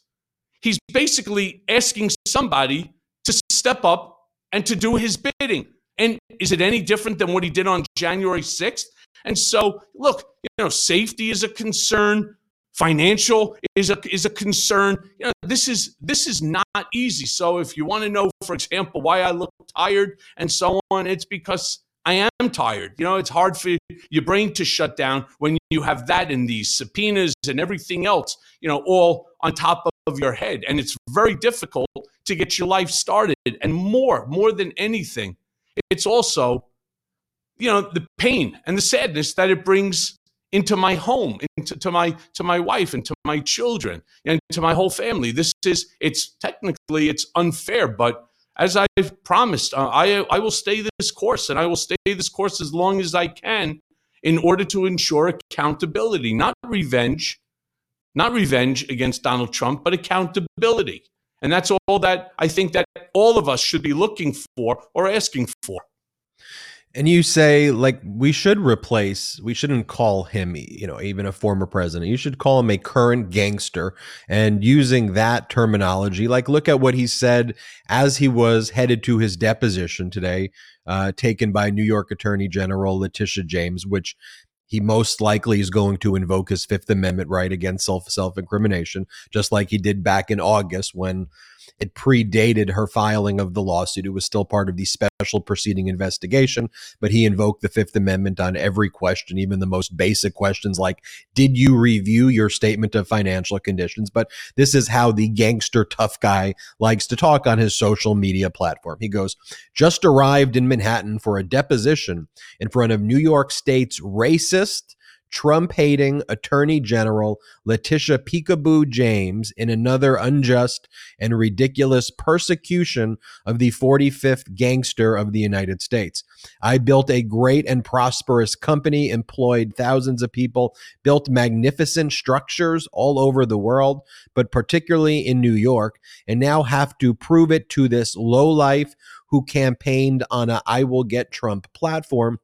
he's basically asking somebody to step up and to do his bidding. And is it any different than what he did on January sixth? And so, look, you know, safety is a concern. Financial is a is a concern. You know, this is this is not easy. So if you want to know, for example, why I look tired and so on, it's because I am tired. You know, it's hard for your brain to shut down when you have that and these subpoenas and everything else, you know, all on top of your head. And it's very difficult to get your life started. And more, more than anything, it's also, you know, the pain and the sadness that it brings into my home, into to my to my wife and to my children and to my whole family. This is, it's technically, it's unfair, but as I've promised, uh, I I will stay this course, and I will stay this course as long as I can in order to ensure accountability, not revenge, not revenge against Donald Trump, but accountability. And that's all that I think that all of us should be looking for or asking for. And you say, like, we should replace, we shouldn't call him, you know, even a former president. You should call him a current gangster. And using that terminology, like, look at what he said as he was headed to his deposition today, uh, taken by New York Attorney General Letitia James, which he most likely is going to invoke his Fifth Amendment right against self self-incrimination, just like he did back in August when It predated her filing of the lawsuit. It was still part of the special proceeding investigation, but he invoked the Fifth Amendment on every question, even the most basic questions like, did you review your statement of financial conditions? But this is how the gangster tough guy likes to talk on his social media platform. He goes, just arrived in Manhattan for a deposition in front of New York State's racist, Trump-hating Attorney General Letitia Peekaboo James in another unjust and ridiculous persecution of the forty-fifth gangster of the United States. I built a great and prosperous company, employed thousands of people, built magnificent structures all over the world, but particularly in New York, and now have to prove it to this lowlife who campaigned on a I will get Trump platform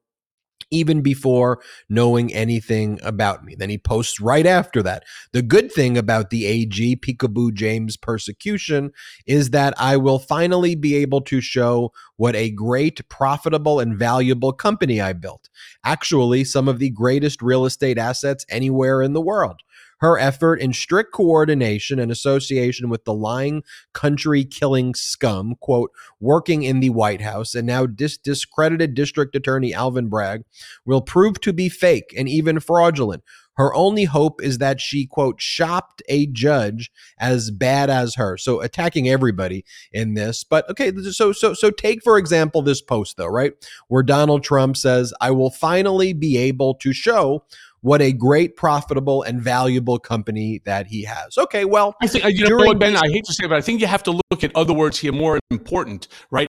even before knowing anything about me. Then he posts right after that, the good thing about the A G Peekaboo James persecution is that I will finally be able to show what a great, profitable, and valuable company I built. Actually, some of the greatest real estate assets anywhere in the world. Her effort in strict coordination and association with the lying, country-killing scum, quote, working in the White House and now dis- discredited District Attorney Alvin Bragg, will prove to be fake and even fraudulent. Her only hope is that she, quote, shopped a judge as bad as her. So attacking everybody in this. But okay, so so so take, for example, this post, though, right, where Donald Trump says, I will finally be able to show what a great, profitable, and valuable company that he has. Okay, well, I think, you know what, Ben, I hate to say it, but I think you have to look at other words here more important, right?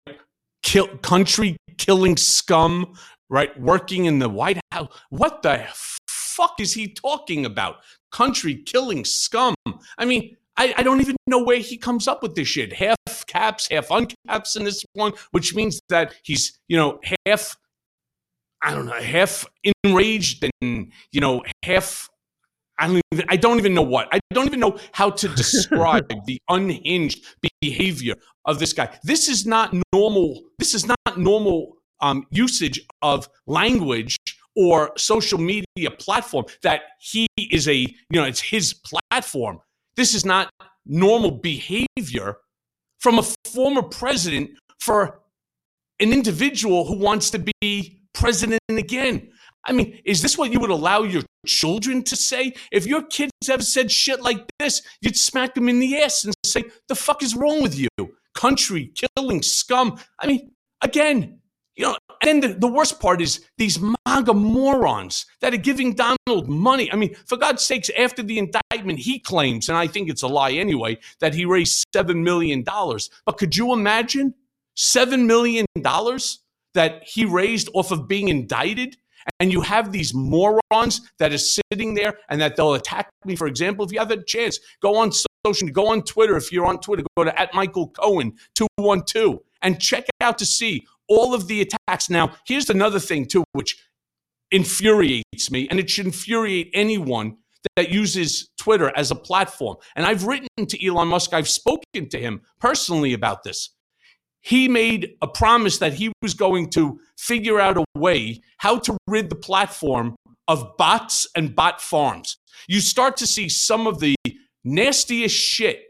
Kill, country killing scum, right? Working in the White House. What the fuck is he talking about? Country killing scum. I mean, I, I don't even know where he comes up with this shit. Half caps, half uncaps in this one, which means that he's, you know, half, I don't know, half enraged and, you know, half, I don't even, I don't even know what. I don't even know how to describe the unhinged behavior of this guy. This is not normal. This is not normal um, usage of language or social media platform that he is a, you know, it's his platform. This is not normal behavior from a former president for an individual who wants to be president again. I mean, is this what you would allow your children to say? If your kids ever said shit like this, you'd smack them in the ass and say, the fuck is wrong with you? Country killing scum. I mean, again, you know, and then the, the worst part is these MAGA morons that are giving Donald money. I mean, for God's sakes, after the indictment, he claims, and I think it's a lie anyway, that he raised seven million dollars. But could you imagine seven million dollars? That he raised off of being indicted, and you have these morons that are sitting there and that they'll attack me. For example, if you have a chance, go on social, go on Twitter. If you're on Twitter, go to at Michael Cohen two one two and check out to see all of the attacks. Now, here's another thing too, which infuriates me, and it should infuriate anyone that uses Twitter as a platform. And I've written to Elon Musk. I've spoken to him personally about this. He made a promise that he was going to figure out a way how to rid the platform of bots and bot farms. You start to see some of the nastiest shit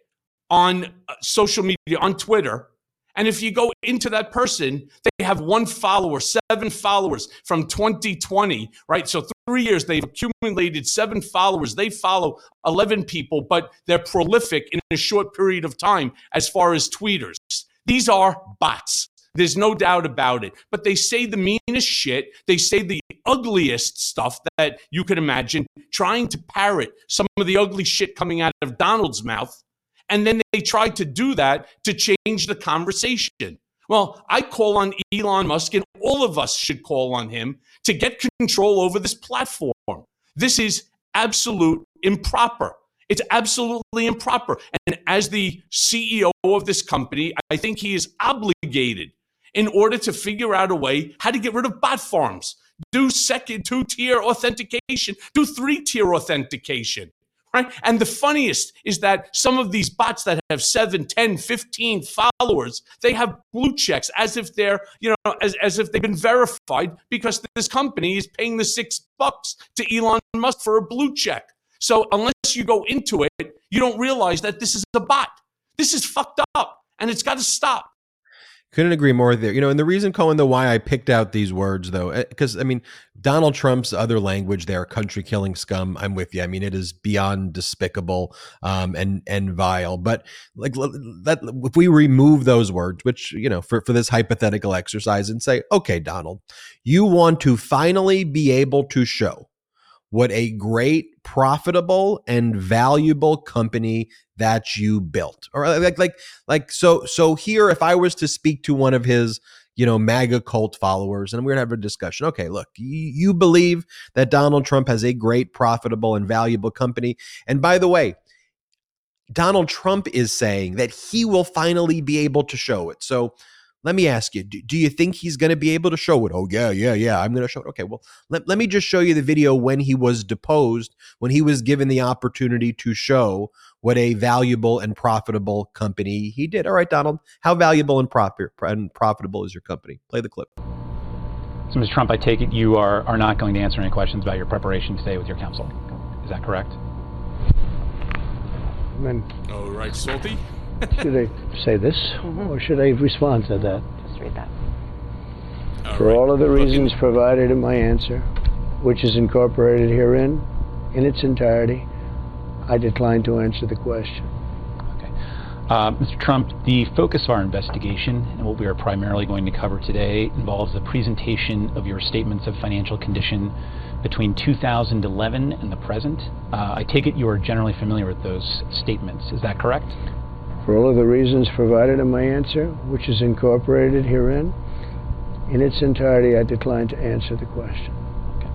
on social media, on Twitter. And if you go into that person, they have one follower, seven followers from twenty twenty, right? So three years, they've accumulated seven followers. They follow eleven people, but they're prolific in a short period of time as far as tweeters. These are bots. There's no doubt about it. But they say the meanest shit. They say the ugliest stuff that you could imagine, trying to parrot some of the ugly shit coming out of Donald's mouth. And then they try to do that to change the conversation. Well, I call on Elon Musk, and all of us should call on him to get control over this platform. This is absolute improper. It's absolutely improper. And as the C E O of this company, I think he is obligated in order to figure out a way how to get rid of bot farms, do second, two-tier authentication, do three-tier authentication, right? And the funniest is that some of these bots that have seven, ten, fifteen followers, they have blue checks as if they're, you know, as, as if they've been verified because this company is paying the six bucks to Elon Musk for a blue check. So unless you go into it, you don't realize that this is a bot. This is fucked up and it's got to stop. Couldn't agree more there. You know, and the reason, Cohen, though, why I picked out these words, though, because, I mean, Donald Trump's other language there, country killing scum, I'm with you. I mean, it is beyond despicable um, and and vile. But like that, if we remove those words, which, you know, for, for this hypothetical exercise and say, OK, Donald, you want to finally be able to show what a great, profitable, and valuable company that you built, or like, like, like, so, so here, if I was to speak to one of his, you know, MAGA cult followers, and we're gonna have a discussion. Okay, look, you, you believe that Donald Trump has a great, profitable, and valuable company, and by the way, Donald Trump is saying that he will finally be able to show it. So let me ask you, do, do you think he's going to be able to show it? Oh, yeah, yeah, yeah, I'm going to show it. Okay, well, let, let me just show you the video when he was deposed, when he was given the opportunity to show what a valuable and profitable company he did. All right, Donald, how valuable and, proper, and profitable is your company? Play the clip. So, Mister Trump, I take it you are, are not going to answer any questions about your preparation today with your counsel. Is that correct? When, all right, Salty. Should I say this, mm-hmm. or should I respond to that? Just read that. All For right. all of the reasons provided in my answer, which is incorporated herein, in its entirety, I decline to answer the question. Okay. Uh, Mister Trump, the focus of our investigation, and what we are primarily going to cover today, involves the presentation of your statements of financial condition between two thousand eleven and the present. Uh, I take it you are generally familiar with those statements. Is that correct? For all of the reasons provided in my answer, which is incorporated herein, in its entirety, I decline to answer the question. Okay.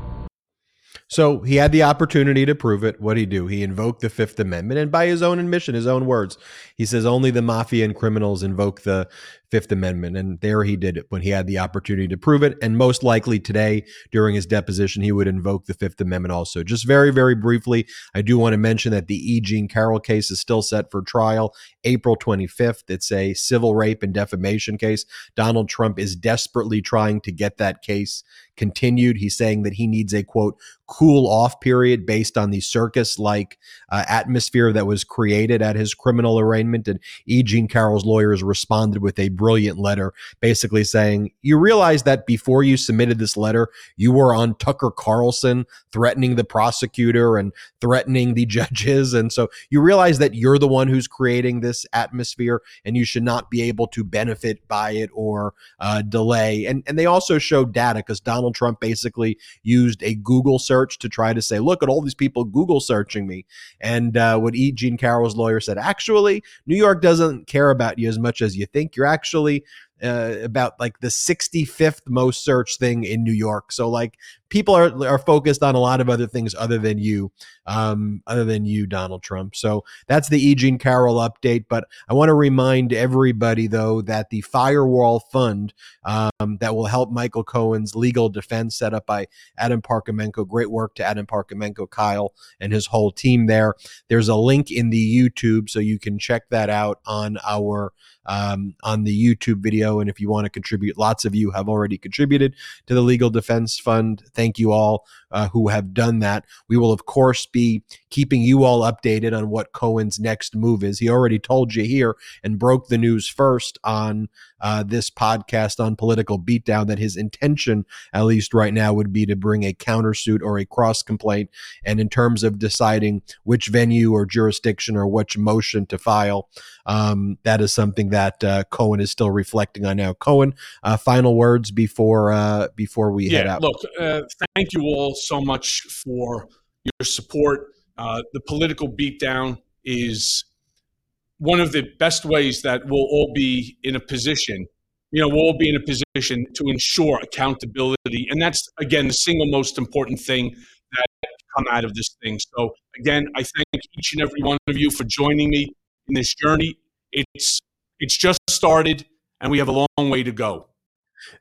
So he had the opportunity to prove it. What did he do? He invoked the Fifth Amendment. And by his own admission, his own words, he says only the mafia and criminals invoke the Fifth Amendment. And there he did it when he had the opportunity to prove it. And most likely today, during his deposition, he would invoke the Fifth Amendment also. Just very, very briefly, I do want to mention that the E. Jean Carroll case is still set for trial April twenty-fifth. It's a civil rape and defamation case. Donald Trump is desperately trying to get that case continued. He's saying that he needs a, quote, cool off period based on the circus-like uh, atmosphere that was created at his criminal arraignment. And E. Jean Carroll's lawyers responded with a brilliant letter basically saying, you realize that before you submitted this letter, you were on Tucker Carlson threatening the prosecutor and threatening the judges. And so you realize that you're the one who's creating this atmosphere and you should not be able to benefit by it or uh, delay. And, and they also show data because Donald Trump basically used a Google search to try to say, look at all these people Google searching me. And uh, what E. Jean Carroll's lawyer said, actually, New York doesn't care about you as much as you think. You're actually Actually, uh, about like the sixty-fifth most searched thing in New York. So like people are are focused on a lot of other things other than you, um, other than you, Donald Trump. So that's the E. Jean Carroll update. But I want to remind everybody, though, that the Firewall Fund um, that will help Michael Cohen's legal defense set up by Adam Parkhomenko. Great work to Adam Parkhomenko, Kyle, and his whole team there. There's a link in the YouTube so you can check that out on our Um, on the YouTube video. And if you want to contribute, lots of you have already contributed to the Legal Defense Fund. Thank you all uh, who have done that. We will, of course, be keeping you all updated on what Cohen's next move is. He already told you here and broke the news first on uh, this podcast on Political Beatdown that his intention, at least right now, would be to bring a countersuit or a cross complaint. And in terms of deciding which venue or jurisdiction or which motion to file, um, that is something that that uh, Cohen is still reflecting on now. Cohen, uh, final words before uh, before we yeah, head out. Look, uh, thank you all so much for your support. Uh, the Political Beatdown is one of the best ways that we'll all be in a position, you know, we'll all be in a position to ensure accountability. And that's, again, the single most important thing that come out of this thing. So, again, I thank each and every one of you for joining me in this journey. It's It's just started, and we have a long way to go.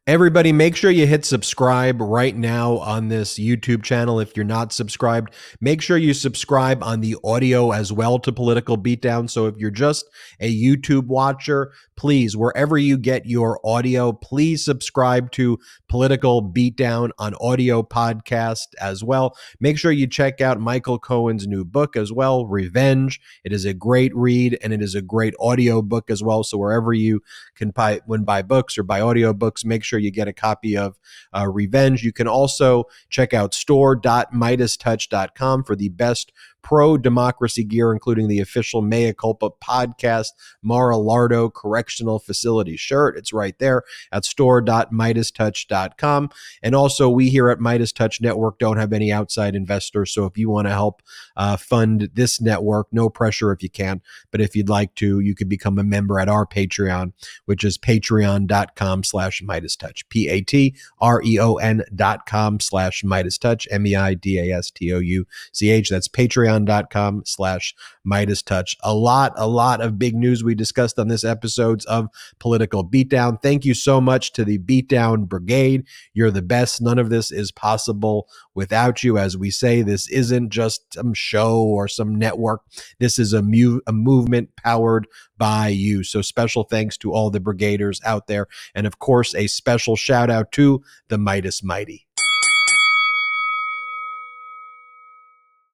Everybody, make sure you hit subscribe right now on this YouTube channel. If you're not subscribed, make sure you subscribe on the audio as well to Political Beatdown. So if you're just a YouTube watcher, please, wherever you get your audio, please subscribe to Political Beatdown on audio podcast as well. Make sure you check out Michael Cohen's new book as well, Revenge. It is a great read and it is a great audio book as well. So wherever you can buy, when buy books or buy audio books, make sure you get a copy of uh, Revenge. You can also check out store dot midas touch dot com for the best pro-democracy gear, including the official Mea Culpa podcast, Mar-a-Lardo Correctional Facility shirt. It's right there at store dot midas touch dot com. And also, we here at Midas Touch Network don't have any outside investors, so if you want to help uh, fund this network, no pressure if you can't. But if you'd like to, you could become a member at our Patreon, which is patreon dot com slash Midas Touch, P A T R E O N dot com slash Midas Touch, M E I D A S T O U C H. That's Patreon. Patreon.com slash Midas Touch. A lot, a lot of big news we discussed on this episodes of Political Beatdown. Thank you so much to the Beatdown Brigade. You're the best. None of this is possible without you. As we say, this isn't just some show or some network. This is a, mu- a movement powered by you. So special thanks to all the brigaders out there. And of course, a special shout out to the Midas Mighty.